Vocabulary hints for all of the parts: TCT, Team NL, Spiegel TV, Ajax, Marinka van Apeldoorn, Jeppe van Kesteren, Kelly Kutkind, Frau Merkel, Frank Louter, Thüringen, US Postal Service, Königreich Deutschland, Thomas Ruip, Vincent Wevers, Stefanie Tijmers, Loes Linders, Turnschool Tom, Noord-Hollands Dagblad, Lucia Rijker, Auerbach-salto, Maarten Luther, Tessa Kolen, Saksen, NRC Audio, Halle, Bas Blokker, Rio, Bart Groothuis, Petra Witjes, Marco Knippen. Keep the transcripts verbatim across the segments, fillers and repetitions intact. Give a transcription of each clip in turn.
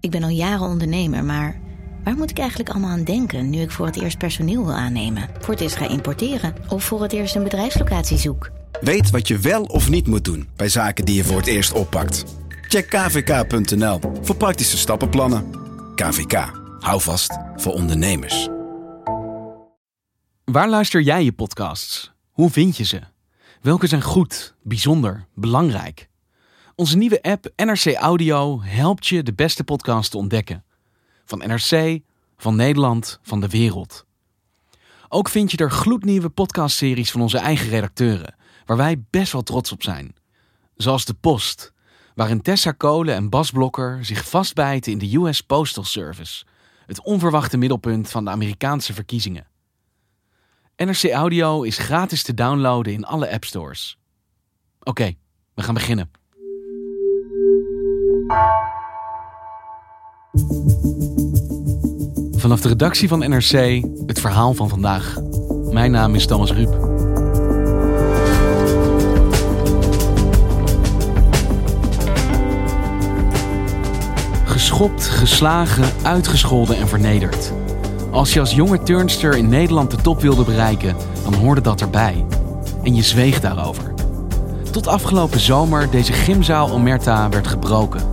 Ik ben al jaren ondernemer, maar waar moet ik eigenlijk allemaal aan denken nu ik voor het eerst personeel wil aannemen, voor het eerst ga importeren of voor het eerst een bedrijfslocatie zoek? Weet wat je wel of niet moet doen bij zaken die je voor het eerst oppakt. Check k v k punt n l voor praktische stappenplannen. K v K, hou vast voor ondernemers. Waar luister jij je podcasts? Hoe vind je ze? Welke zijn goed, bijzonder, belangrijk? Onze nieuwe app N R C Audio helpt je de beste podcasts te ontdekken. Van N R C, van Nederland, van de wereld. Ook vind je er gloednieuwe podcastseries van onze eigen redacteuren, waar wij best wel trots op zijn. Zoals De Post, waarin Tessa Kolen en Bas Blokker zich vastbijten in de U S Postal Service, het onverwachte middelpunt van de Amerikaanse verkiezingen. N R C Audio is gratis te downloaden in alle appstores. Oké, okay, we gaan beginnen. Vanaf de redactie van N R C, het verhaal van vandaag. Mijn naam is Thomas Ruip. Geschopt, geslagen, uitgescholden en vernederd. Als je als jonge turnster in Nederland de top wilde bereiken, dan hoorde dat erbij. En je zweeg daarover. Tot afgelopen zomer deze gymzaal omerta werd gebroken.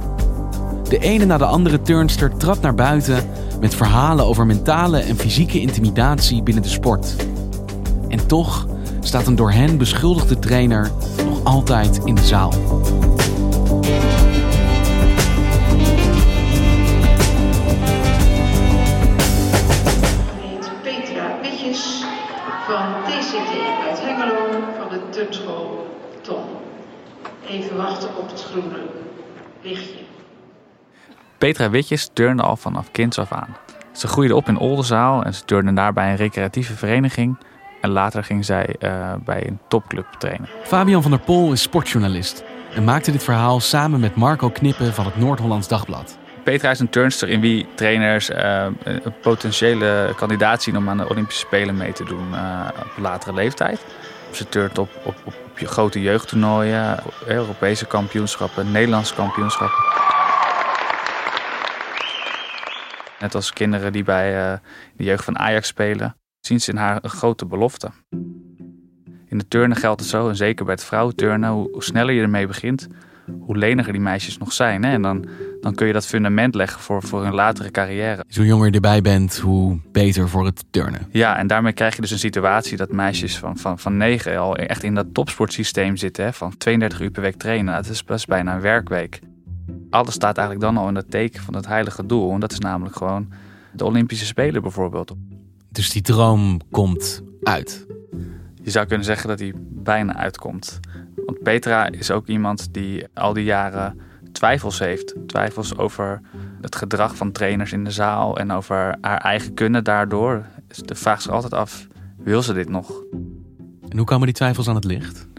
De ene na de andere turnster trad naar buiten met verhalen over mentale en fysieke intimidatie binnen de sport. En toch staat een door hen beschuldigde trainer nog altijd in de zaal. Petra Witjes van T C T uit Hengelo van de Turnschool Tom. Even wachten op het groene lichtje. Petra Witjes turnde al vanaf kinds af aan. Ze groeide op in Oldenzaal en ze turnde daar bij een recreatieve vereniging. En later ging zij uh, bij een topclub trainen. Fabian van der Pol is sportjournalist en maakte dit verhaal samen met Marco Knippen van het Noord-Hollands Dagblad. Petra is een turnster in wie trainers uh, een potentiële kandidaat zien om aan de Olympische Spelen mee te doen uh, op latere leeftijd. Ze turnt op, op, op, op grote jeugdtoernooien, Europese kampioenschappen, Nederlandse kampioenschappen. Net als kinderen die bij uh, de jeugd van Ajax spelen, zien ze in haar een grote belofte. In de turnen geldt het zo, en zeker bij het vrouwenturnen, hoe, hoe sneller je ermee begint, hoe leniger die meisjes nog zijn. Hè? En dan, dan kun je dat fundament leggen voor, voor hun latere carrière. Dus hoe jonger je erbij bent, hoe beter voor het turnen. Ja, en daarmee krijg je dus een situatie dat meisjes van, van, van negen al echt in dat topsportsysteem zitten. Hè? Van tweeëndertig uur per week trainen, dat is, dat is bijna een werkweek. Alles staat eigenlijk dan al in het teken van het heilige doel. En dat is namelijk gewoon de Olympische Spelen bijvoorbeeld. Dus die droom komt uit? Je zou kunnen zeggen dat die bijna uitkomt. Want Petra is ook iemand die al die jaren twijfels heeft. Twijfels over het gedrag van trainers in de zaal en over haar eigen kunnen daardoor. Ze vraagt zich altijd af, wil ze dit nog? En hoe komen die twijfels aan het licht?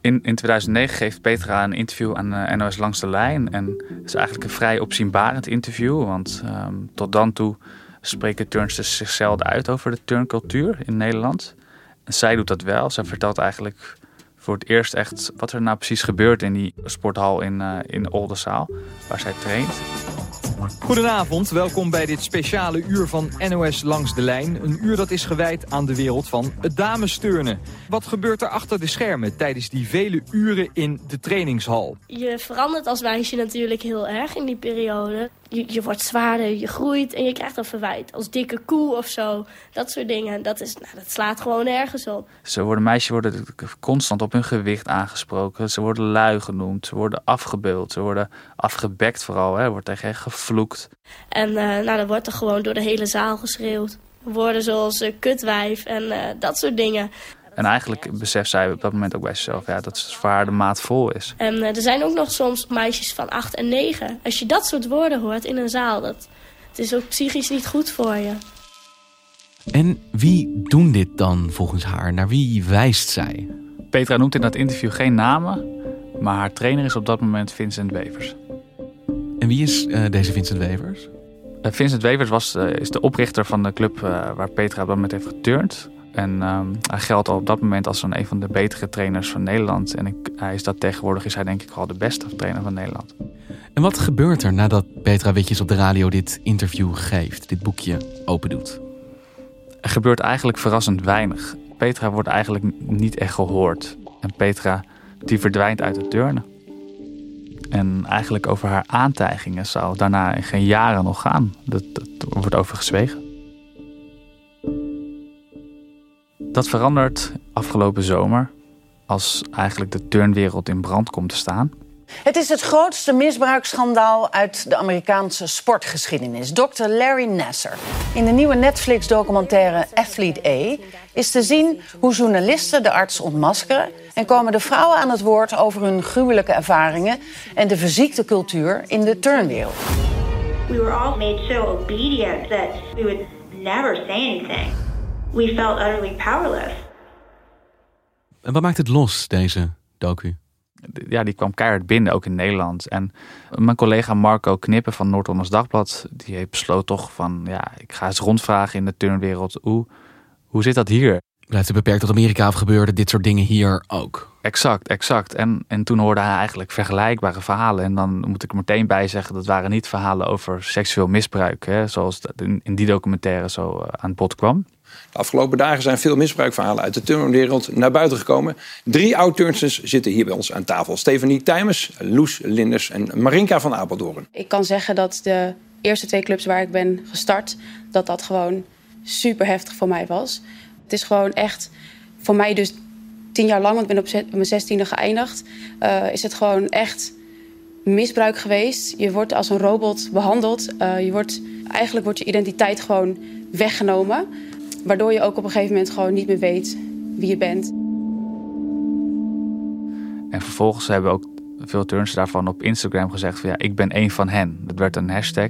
In, in tweeduizend negen geeft Petra een interview aan de N O S Langs de Lijn. En het is eigenlijk een vrij opzienbarend interview. Want um, tot dan toe spreken turnsters zich zelden uit over de turncultuur in Nederland. En zij doet dat wel. Zij vertelt eigenlijk voor het eerst echt wat er nou precies gebeurt in die sporthal in, uh, in Oldenzaal, waar zij traint. Goedenavond, welkom bij dit speciale uur van N O S Langs de Lijn. Een uur dat is gewijd aan de wereld van het damesturnen. Wat gebeurt er achter de schermen tijdens die vele uren in de trainingshal? Je verandert als meisje natuurlijk heel erg in die periode. Je, je wordt zwaarder, je groeit en je krijgt een verwijt. Als dikke koe of zo, dat soort dingen. Dat, is, nou, dat slaat gewoon ergens op. Ze worden, meisjes worden constant op hun gewicht aangesproken. Ze worden lui genoemd, ze worden afgebeeld, ze worden afgebekt vooral. Er wordt tegen hen gevloekt. En uh, nou, dan wordt er gewoon door de hele zaal geschreeuwd. Woorden zoals uh, kutwijf en uh, dat soort dingen. En eigenlijk beseft zij op dat moment ook bij zichzelf ja, dat ze voor haar de maat vol is. En uh, er zijn ook nog soms meisjes van acht en negen. Als je dat soort woorden hoort in een zaal, dat, het is ook psychisch niet goed voor je. En wie doen dit dan volgens haar? Naar wie wijst zij? Petra noemt in dat interview geen namen, maar haar trainer is op dat moment Vincent Wevers. En wie is uh, deze Vincent Wevers? Uh, Vincent Wevers was, uh, is de oprichter van de club uh, waar Petra op dat moment heeft geturnd. En um, hij geldt al op dat moment als een van de betere trainers van Nederland. En ik, hij is dat tegenwoordig is hij denk ik al de beste trainer van Nederland. En wat gebeurt er nadat Petra Witjes op de radio dit interview geeft, dit boekje opendoet? Er gebeurt eigenlijk verrassend weinig. Petra wordt eigenlijk niet echt gehoord. En Petra die verdwijnt uit het turnen. En eigenlijk over haar aantijgingen zou daarna geen jaren nog gaan. Dat, dat wordt over gezwegen. Dat verandert afgelopen zomer als eigenlijk de turnwereld in brand komt te staan. Het is het grootste misbruiksschandaal uit de Amerikaanse sportgeschiedenis. dokter Larry Nassar. In de nieuwe Netflix-documentaire Athlete A is te zien hoe journalisten de arts ontmaskeren en komen de vrouwen aan het woord over hun gruwelijke ervaringen en de verziekte cultuur in de turnwereld. We were all made so obedient that we would never say anything. We felt utterly powerless. En wat maakt het los, deze docu? Ja, die kwam keihard binnen, ook in Nederland. En mijn collega Marco Knippen van Noord-Hollands Dagblad, die heeft besloot toch van, ja, ik ga eens rondvragen in de turnwereld. Hoe, hoe zit dat hier? Blijft het beperkt tot Amerika of gebeurde dit soort dingen hier ook? Exact, exact. En, en toen hoorde hij eigenlijk vergelijkbare verhalen. En dan moet ik er meteen bij zeggen, dat waren niet verhalen over seksueel misbruik, hè, zoals dat in, in die documentaire zo aan bod kwam. De afgelopen dagen zijn veel misbruikverhalen uit de turnwereld naar buiten gekomen. Drie oud-turnsters zitten hier bij ons aan tafel. Stefanie Tijmers, Loes Linders en Marinka van Apeldoorn. Ik kan zeggen dat de eerste twee clubs waar ik ben gestart, dat dat gewoon super heftig voor mij was. Het is gewoon echt, voor mij dus tien jaar lang, want ik ben op, zet, op mijn zestiende geëindigd, uh, is het gewoon echt misbruik geweest. Je wordt als een robot behandeld. Uh, je wordt, eigenlijk wordt je identiteit gewoon weggenomen. Waardoor je ook op een gegeven moment gewoon niet meer weet wie je bent. En vervolgens hebben ook veel turners daarvan op Instagram gezegd van ja, ik ben één van hen. Dat werd een hashtag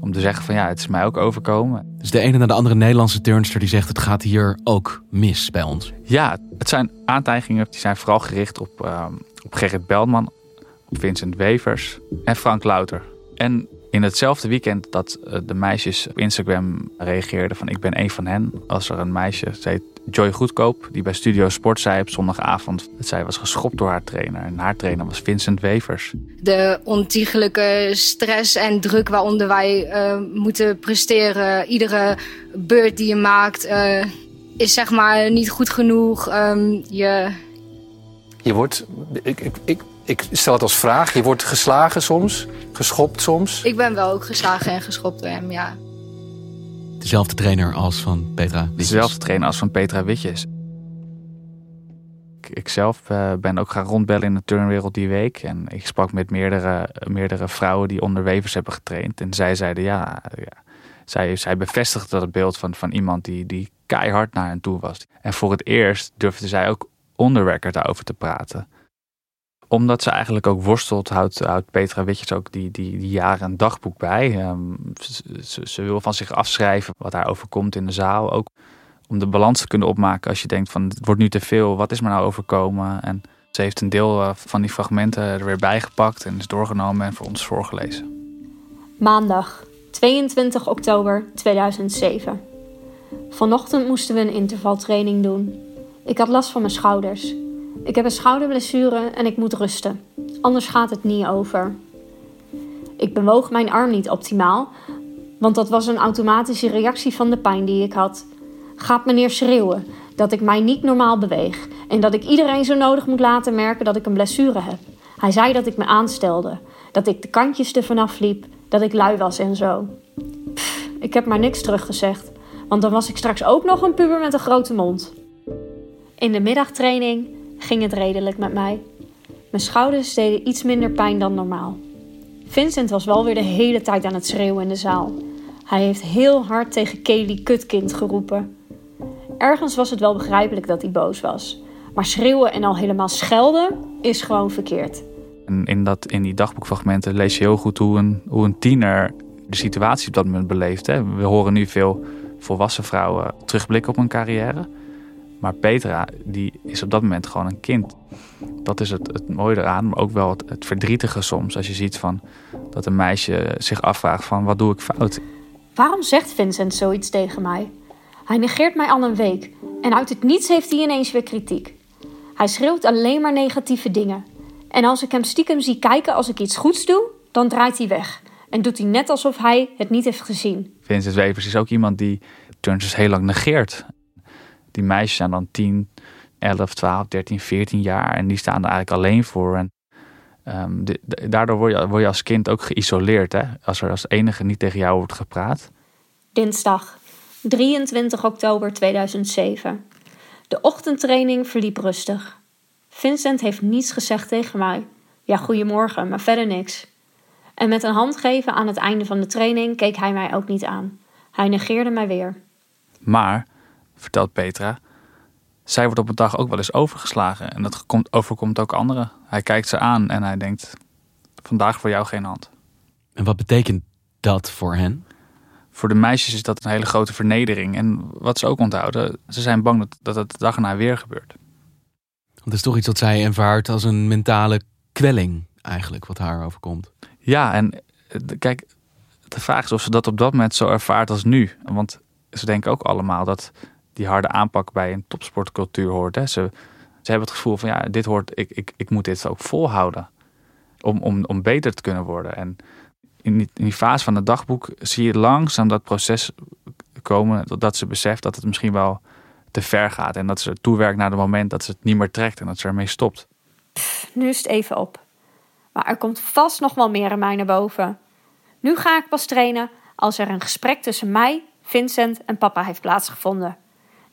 om te zeggen van ja, het is mij ook overkomen. Dus de ene naar de andere Nederlandse turnster die zegt het gaat hier ook mis bij ons. Ja, het zijn aantijgingen die zijn vooral gericht op, uh, op Gerrit Belman, op Vincent Wevers en Frank Louter. En in hetzelfde weekend dat de meisjes op Instagram reageerden van ik ben één van hen. Als er een meisje, ze heet Joy Goedkoop, die bij Studio Sport zei op zondagavond dat zij was geschopt door haar trainer. En haar trainer was Vincent Wevers. De ontiegelijke stress en druk waaronder wij uh, moeten presteren. Iedere beurt die je maakt uh, is zeg maar niet goed genoeg. Um, je... je wordt... Ik, ik, ik... Ik stel het als vraag. Je wordt geslagen soms, geschopt soms. Ik ben wel ook geslagen en geschopt door hem, ja. Dezelfde trainer als van Petra Witjes. Dezelfde trainer als van Petra Witjes. Ik, ik zelf uh, ben ook gaan rondbellen in de turnwereld die week. En ik sprak met meerdere, meerdere vrouwen die onder Wevers hebben getraind. En zij zeiden ja, ja. Zij, zij bevestigde dat beeld van, van iemand die, die keihard naar hen toe was. En voor het eerst durfde zij ook onderwerker daarover te praten. Omdat ze eigenlijk ook worstelt, houdt, houdt Petra Witjes ook die, die, die jaren een dagboek bij. Um, ze, ze wil van zich afschrijven wat haar overkomt in de zaal. Ook om de balans te kunnen opmaken als je denkt van het wordt nu te veel. Wat is me nou overkomen? En ze heeft een deel van die fragmenten er weer bijgepakt en is doorgenomen en voor ons voorgelezen. Maandag, tweeëntwintig oktober tweeduizend zeven. Vanochtend moesten we een intervaltraining doen. Ik had last van mijn schouders. Ik heb een schouderblessure en ik moet rusten, anders gaat het niet over. Ik bewoog mijn arm niet optimaal, want dat was een automatische reactie van de pijn die ik had. Gaat meneer schreeuwen dat ik mij niet normaal beweeg en dat ik iedereen zo nodig moet laten merken dat ik een blessure heb. Hij zei dat ik me aanstelde, dat ik de kantjes er vanaf liep, dat ik lui was en zo. Pff, ik heb maar niks teruggezegd, want dan was ik straks ook nog een puber met een grote mond. In de middagtraining ging het redelijk met mij. Mijn schouders deden iets minder pijn dan normaal. Vincent was wel weer de hele tijd aan het schreeuwen in de zaal. Hij heeft heel hard tegen Kelly Kutkind geroepen. Ergens was het wel begrijpelijk dat hij boos was. Maar schreeuwen en al helemaal schelden is gewoon verkeerd. En in, dat, in die dagboekfragmenten lees je heel goed hoe een, hoe een tiener de situatie op dat moment beleeft. Hè. We horen nu veel volwassen vrouwen terugblikken op hun carrière. Maar Petra, die is op dat moment gewoon een kind. Dat is het, het mooie eraan, maar ook wel het, het verdrietige soms. Als je ziet van, dat een meisje zich afvraagt van, wat doe ik fout? Waarom zegt Vincent zoiets tegen mij? Hij negeert mij al een week. En uit het niets heeft hij ineens weer kritiek. Hij schreeuwt alleen maar negatieve dingen. En als ik hem stiekem zie kijken als ik iets goeds doe, dan draait hij weg. En doet hij net alsof hij het niet heeft gezien. Vincent Wevers is ook iemand die Turnsers heel lang negeert. Die meisjes zijn dan tien, elf, twaalf, dertien, veertien jaar. En die staan er eigenlijk alleen voor. En, um, de, de, daardoor word je, word je als kind ook geïsoleerd. Hè? Als er als enige niet tegen jou wordt gepraat. Dinsdag, drieëntwintig oktober tweeduizend zeven. De ochtendtraining verliep rustig. Vincent heeft niets gezegd tegen mij. Ja, goedemorgen, maar verder niks. En met een handgeven aan het einde van de training keek hij mij ook niet aan. Hij negeerde mij weer. Maar, vertelt Petra, zij wordt op een dag ook wel eens overgeslagen. En dat komt, overkomt ook anderen. Hij kijkt ze aan en hij denkt, vandaag voor jou geen hand. En wat betekent dat voor hen? Voor de meisjes is dat een hele grote vernedering. En wat ze ook onthouden, ze zijn bang dat, dat het de dag erna weer gebeurt. Dat is toch iets wat zij ervaart als een mentale kwelling eigenlijk, wat haar overkomt. Ja, en kijk, de vraag is of ze dat op dat moment zo ervaart als nu. Want ze denken ook allemaal dat die harde aanpak bij een topsportcultuur hoort. Hè. Ze, ze hebben het gevoel van, ja, dit hoort, ik, ik, ik moet dit ook volhouden. Om, om, om beter te kunnen worden. En in die, in die fase van het dagboek zie je langzaam dat proces komen. Dat ze beseft dat het misschien wel te ver gaat. En dat ze toewerkt naar het moment dat ze het niet meer trekt. En dat ze ermee stopt. Pff, nu is het even op. Maar er komt vast nog wel meer in mij naar boven. Nu ga ik pas trainen als er een gesprek tussen mij, Vincent en papa heeft plaatsgevonden.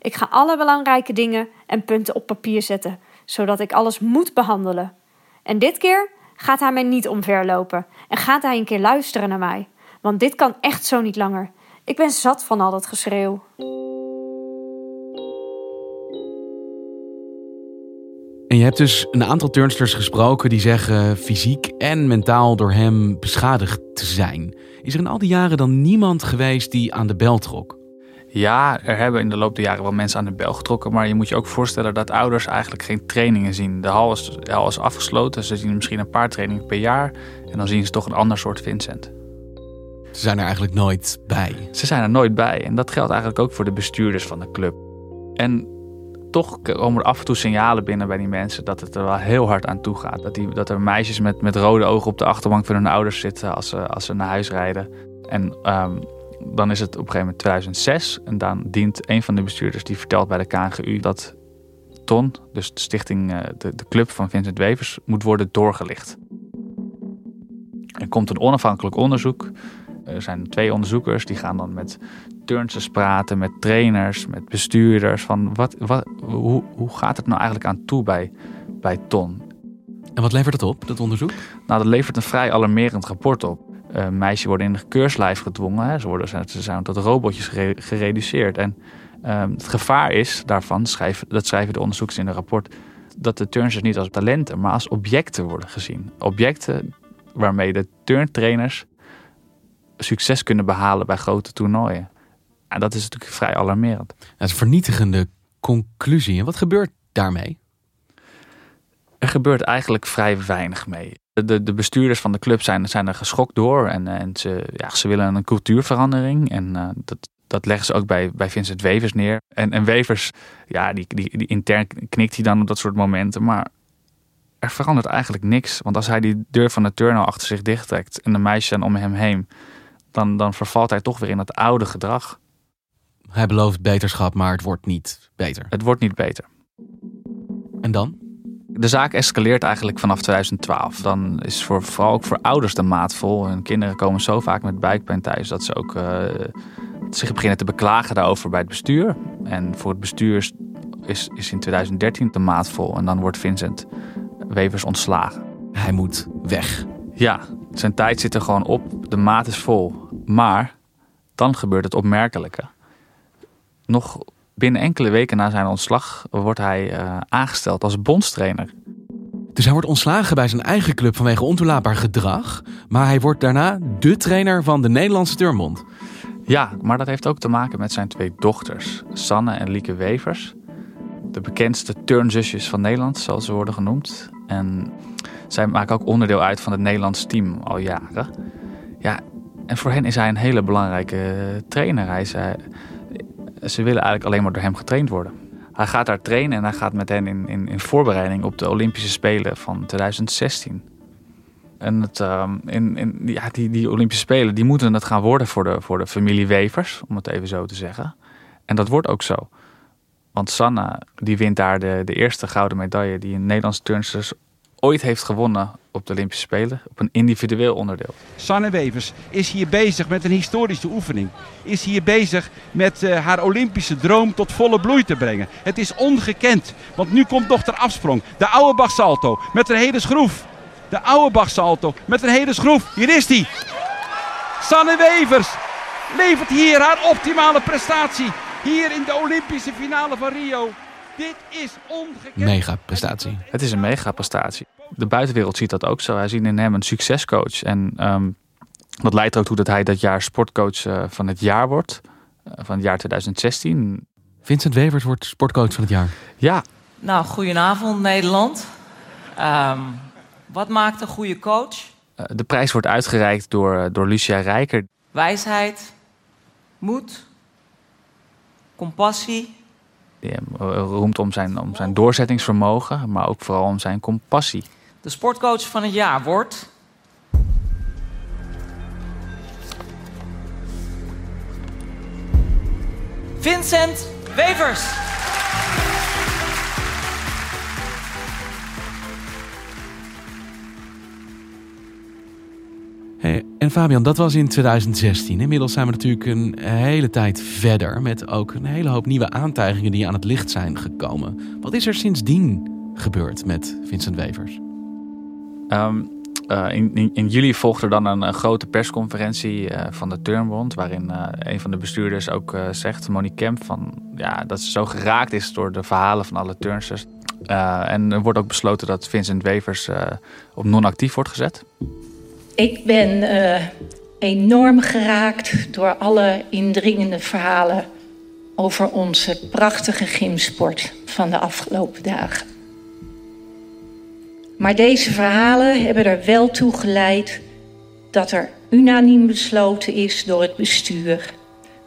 Ik ga alle belangrijke dingen en punten op papier zetten, zodat ik alles moet behandelen. En dit keer gaat hij mij niet omverlopen en gaat hij een keer luisteren naar mij. Want dit kan echt zo niet langer. Ik ben zat van al dat geschreeuw. En je hebt dus een aantal turnsters gesproken die zeggen fysiek en mentaal door hem beschadigd te zijn. Is er in al die jaren dan niemand geweest die aan de bel trok? Ja, er hebben in de loop der jaren wel mensen aan de bel getrokken. Maar je moet je ook voorstellen dat ouders eigenlijk geen trainingen zien. De hal is, de hal is afgesloten, ze zien misschien een paar trainingen per jaar. En dan zien ze toch een ander soort Vincent. Ze zijn er eigenlijk nooit bij. Ze zijn er nooit bij. En dat geldt eigenlijk ook voor de bestuurders van de club. En toch komen er af en toe signalen binnen bij die mensen dat het er wel heel hard aan toe gaat. Dat, die, dat er meisjes met, met rode ogen op de achterbank van hun ouders zitten als ze, als ze naar huis rijden. En um, dan is het op een gegeven moment tweeduizend zes. En dan dient een van de bestuurders die vertelt bij de K N G U dat T O N, dus de stichting, de, de club van Vincent Wevers, moet worden doorgelicht. Er komt een onafhankelijk onderzoek. Er zijn twee onderzoekers die gaan dan met turnsters praten, met trainers, met bestuurders. Van wat, wat, hoe, hoe gaat het nou eigenlijk aan toe bij, bij T O N? En wat levert dat op, dat onderzoek? Nou, dat levert een vrij alarmerend rapport op. Uh, meisjes worden in de keurslijf gedwongen. Hè. Ze, worden, ze zijn tot robotjes gere, gereduceerd. En uh, het gevaar is daarvan, schrijf, dat schrijven de onderzoekers in het rapport, dat de turnsters niet als talenten, maar als objecten worden gezien. Objecten waarmee de turntrainers succes kunnen behalen bij grote toernooien. En dat is natuurlijk vrij alarmerend. Dat is een vernietigende conclusie. En wat gebeurt daarmee? Er gebeurt eigenlijk vrij weinig mee. De, de bestuurders van de club zijn, zijn er geschokt door. En, en ze, ja, ze willen een cultuurverandering. En uh, dat, dat leggen ze ook bij, bij Vincent Wevers neer. En, en Wevers, ja, die, die, die intern knikt hij dan op dat soort momenten. Maar er verandert eigenlijk niks. Want als hij die deur van de turn achter zich dichttrekt en de meisjes zijn om hem heen, Dan, dan vervalt hij toch weer in dat oude gedrag. Hij belooft beterschap, maar het wordt niet beter. Het wordt niet beter. En dan? De zaak escaleert eigenlijk vanaf tweeduizend twaalf. Dan is voor, vooral ook voor ouders de maat vol. Hun kinderen komen zo vaak met buikpijn thuis dat ze ook uh, zich beginnen te beklagen daarover bij het bestuur. En voor het bestuur is, is in tweeduizend dertien de maat vol. En dan wordt Vincent Wevers ontslagen. Hij moet weg. Ja, zijn tijd zit er gewoon op. De maat is vol. Maar dan gebeurt het opmerkelijke. Nog Binnen enkele weken na zijn ontslag wordt hij uh, aangesteld als bondstrainer. Dus hij wordt ontslagen bij zijn eigen club vanwege ontoelaatbaar gedrag. Maar hij wordt daarna de trainer van de Nederlandse turnbond. Ja, maar dat heeft ook te maken met zijn twee dochters. Sanne en Lieke Wevers. De bekendste turnzusjes van Nederland, zoals ze worden genoemd. En zij maken ook onderdeel uit van het Nederlands team al jaren. Ja, en voor hen is hij een hele belangrijke trainer. Hij is, hij, ze willen eigenlijk alleen maar door hem getraind worden. Hij gaat daar trainen en hij gaat met hen in, in, in voorbereiding op de Olympische Spelen van twintig zestien. En het, uh, in, in, ja, die, die Olympische Spelen die moeten het gaan worden voor de, voor de familie Wevers, om het even zo te zeggen. En dat wordt ook zo. Want Sanne die wint daar de, de eerste gouden medaille die een Nederlandse turnsters ooit heeft gewonnen op de Olympische Spelen, op een individueel onderdeel. Sanne Wevers is hier bezig met een historische oefening. Is hier bezig met uh, haar Olympische droom tot volle bloei te brengen. Het is ongekend, want nu komt nog de afsprong. De Auerbach-salto met een hele schroef. De Auerbach-salto met een hele schroef. Hier is die. Sanne Wevers levert hier haar optimale prestatie. Hier in de Olympische finale van Rio. Dit is ongekend. Mega prestatie. Het is een mega prestatie. De buitenwereld ziet dat ook zo. Hij ziet in hem een succescoach. En um, dat leidt er ook toe dat hij dat jaar sportcoach uh, van het jaar wordt. Uh, van het jaar twintig zestien. Vincent Wevers wordt sportcoach van het jaar. Ja. Nou, goedenavond Nederland. Um, wat maakt een goede coach? Uh, de prijs wordt uitgereikt door, door Lucia Rijker. Wijsheid, moed, compassie. Die roemt om zijn, om zijn doorzettingsvermogen, maar ook vooral om zijn compassie. De sportcoach van het jaar wordt... Vincent Wevers. Hey, en Fabian, dat was in twintig zestien. Inmiddels zijn we natuurlijk een hele tijd verder, met ook een hele hoop nieuwe aantijgingen die aan het licht zijn gekomen. Wat is er sindsdien gebeurd met Vincent Wevers? Um, uh, in, in, in juli volgde dan een, een grote persconferentie uh, van de Turnbond, waarin uh, een van de bestuurders ook uh, zegt, Monique Kemp, van, ja, dat ze zo geraakt is door de verhalen van alle turnsters. Uh, en er wordt ook besloten dat Vincent Wevers uh, op non-actief wordt gezet. Ik ben uh, enorm geraakt door alle indringende verhalen over onze prachtige gymsport van de afgelopen dagen. Maar deze verhalen hebben er wel toe geleid dat er unaniem besloten is door het bestuur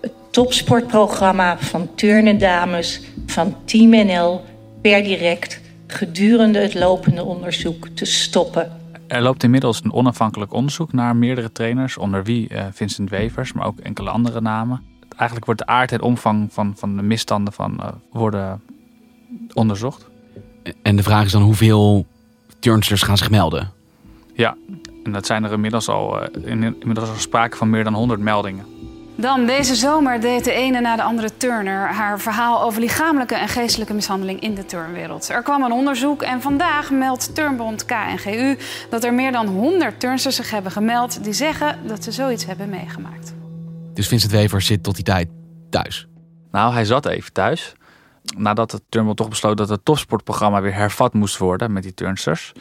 het topsportprogramma van turnendames van Team N L per direct gedurende het lopende onderzoek te stoppen. Er loopt inmiddels een onafhankelijk onderzoek naar meerdere trainers, onder wie Vincent Wevers, maar ook enkele andere namen. Eigenlijk wordt de aard en omvang van, van de misstanden van, uh, worden onderzocht. En de vraag is dan hoeveel turnsters gaan zich melden? Ja, en dat zijn er inmiddels al, uh, inmiddels al sprake van meer dan honderd meldingen. Dan, deze zomer deed de ene na de andere turner haar verhaal over lichamelijke en geestelijke mishandeling in de turnwereld. Er kwam een onderzoek en vandaag meldt Turnbond K N G U dat er meer dan honderd turnsters zich hebben gemeld die zeggen dat ze zoiets hebben meegemaakt. Dus Vincent Wevers zit tot die tijd thuis? Nou, hij zat even thuis. Nadat de Turnbond toch besloot dat het topsportprogramma weer hervat moest worden met die turnsters,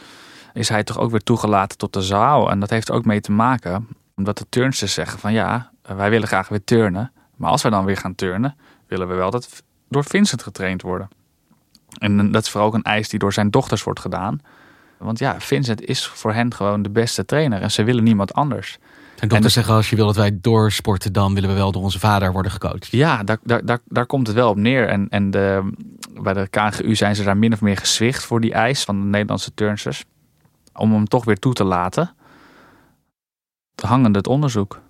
is hij toch ook weer toegelaten tot de zaal. En dat heeft er ook mee te maken omdat de turnsters zeggen van ja, wij willen graag weer turnen. Maar als we dan weer gaan turnen, willen we wel dat door Vincent getraind worden. En dat is vooral ook een eis die door zijn dochters wordt gedaan. Want ja, Vincent is voor hen gewoon de beste trainer. En ze willen niemand anders. Zijn dochters en... zeggen, als je wil dat wij doorsporten, dan willen we wel door onze vader worden gecoacht. Ja, daar, daar, daar, daar komt het wel op neer. En, en de, bij de K N G U zijn ze daar min of meer gezwicht voor die eis van de Nederlandse turnsters. Om hem toch weer toe te laten. Hangende het onderzoek.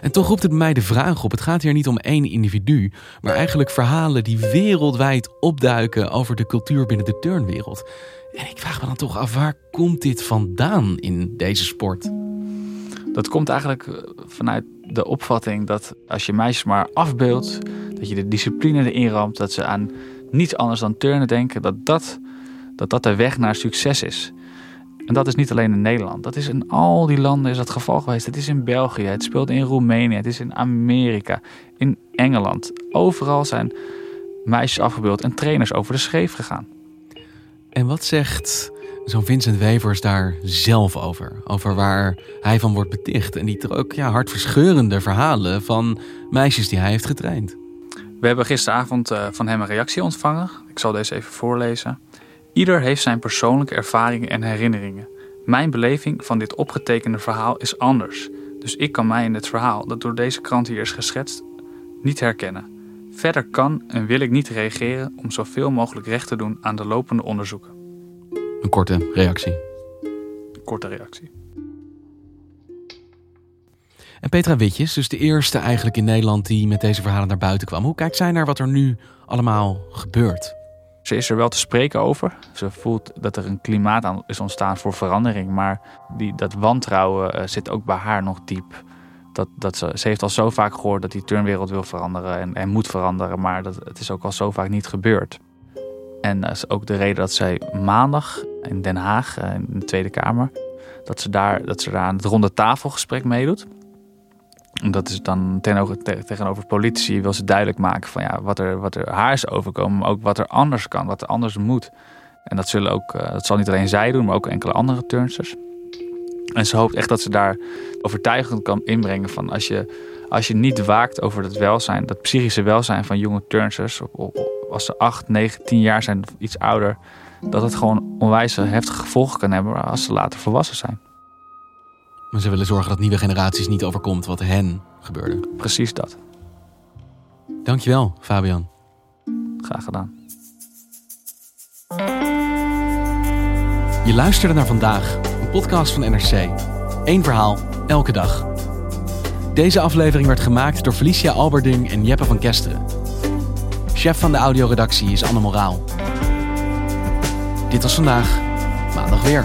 En toch roept het bij mij de vraag op, het gaat hier niet om één individu, maar eigenlijk verhalen die wereldwijd opduiken over de cultuur binnen de turnwereld. En ik vraag me dan toch af, waar komt dit vandaan in deze sport? Dat komt eigenlijk vanuit de opvatting dat als je meisjes maar afbeeldt, dat je de discipline erin ramt, dat ze aan niets anders dan turnen denken, dat dat, dat, dat de weg naar succes is. En dat is niet alleen in Nederland. Dat is in al die landen is dat geval geweest. Het is in België, het speelt in Roemenië, het is in Amerika, in Engeland. Overal zijn meisjes afgebeeld en trainers over de scheef gegaan. En wat zegt zo'n Vincent Wevers daar zelf over? Over waar hij van wordt beticht. En die ook ja, hartverscheurende verhalen van meisjes die hij heeft getraind. We hebben gisteravond uh, van hem een reactie ontvangen. Ik zal deze even voorlezen. Ieder heeft zijn persoonlijke ervaringen en herinneringen. Mijn beleving van dit opgetekende verhaal is anders. Dus ik kan mij in het verhaal dat door deze krant hier is geschetst niet herkennen. Verder kan en wil ik niet reageren om zoveel mogelijk recht te doen aan de lopende onderzoeken. Een korte reactie. Een korte reactie. En Petra Witjes, dus de eerste eigenlijk in Nederland die met deze verhalen naar buiten kwam. Hoe kijkt zij naar wat er nu allemaal gebeurt? Ze is er wel te spreken over. Ze voelt dat er een klimaat aan is ontstaan voor verandering. Maar die, dat wantrouwen zit ook bij haar nog diep. Dat, dat ze, ze heeft al zo vaak gehoord dat die turnwereld wil veranderen en, en moet veranderen. Maar dat, het is ook al zo vaak niet gebeurd. En dat is ook de reden dat zij maandag in Den Haag, in de Tweede Kamer, dat ze daar, dat ze daar aan het ronde tafelgesprek meedoet. Dat is dan tegenover politici wil ze duidelijk maken van ja, wat, er, wat er haar is overkomen, maar ook wat er anders kan, wat er anders moet. En dat, zullen ook, dat zal niet alleen zij doen, maar ook enkele andere turnsters. En ze hoopt echt dat ze daar overtuigend kan inbrengen van als je, als je niet waakt over dat welzijn, dat psychische welzijn van jonge turnsters, als ze acht, negen, tien jaar zijn of iets ouder, dat het gewoon onwijs heftige gevolgen kan hebben als ze later volwassen zijn. Maar ze willen zorgen dat nieuwe generaties niet overkomt wat hen gebeurde. Precies dat. Dankjewel, Fabian. Graag gedaan. Je luisterde naar Vandaag, een podcast van N R C. Eén verhaal, elke dag. Deze aflevering werd gemaakt door Felicia Alberding en Jeppe van Kesteren. Chef van de audioredactie is Anne Moraal. Dit was Vandaag, maandag weer.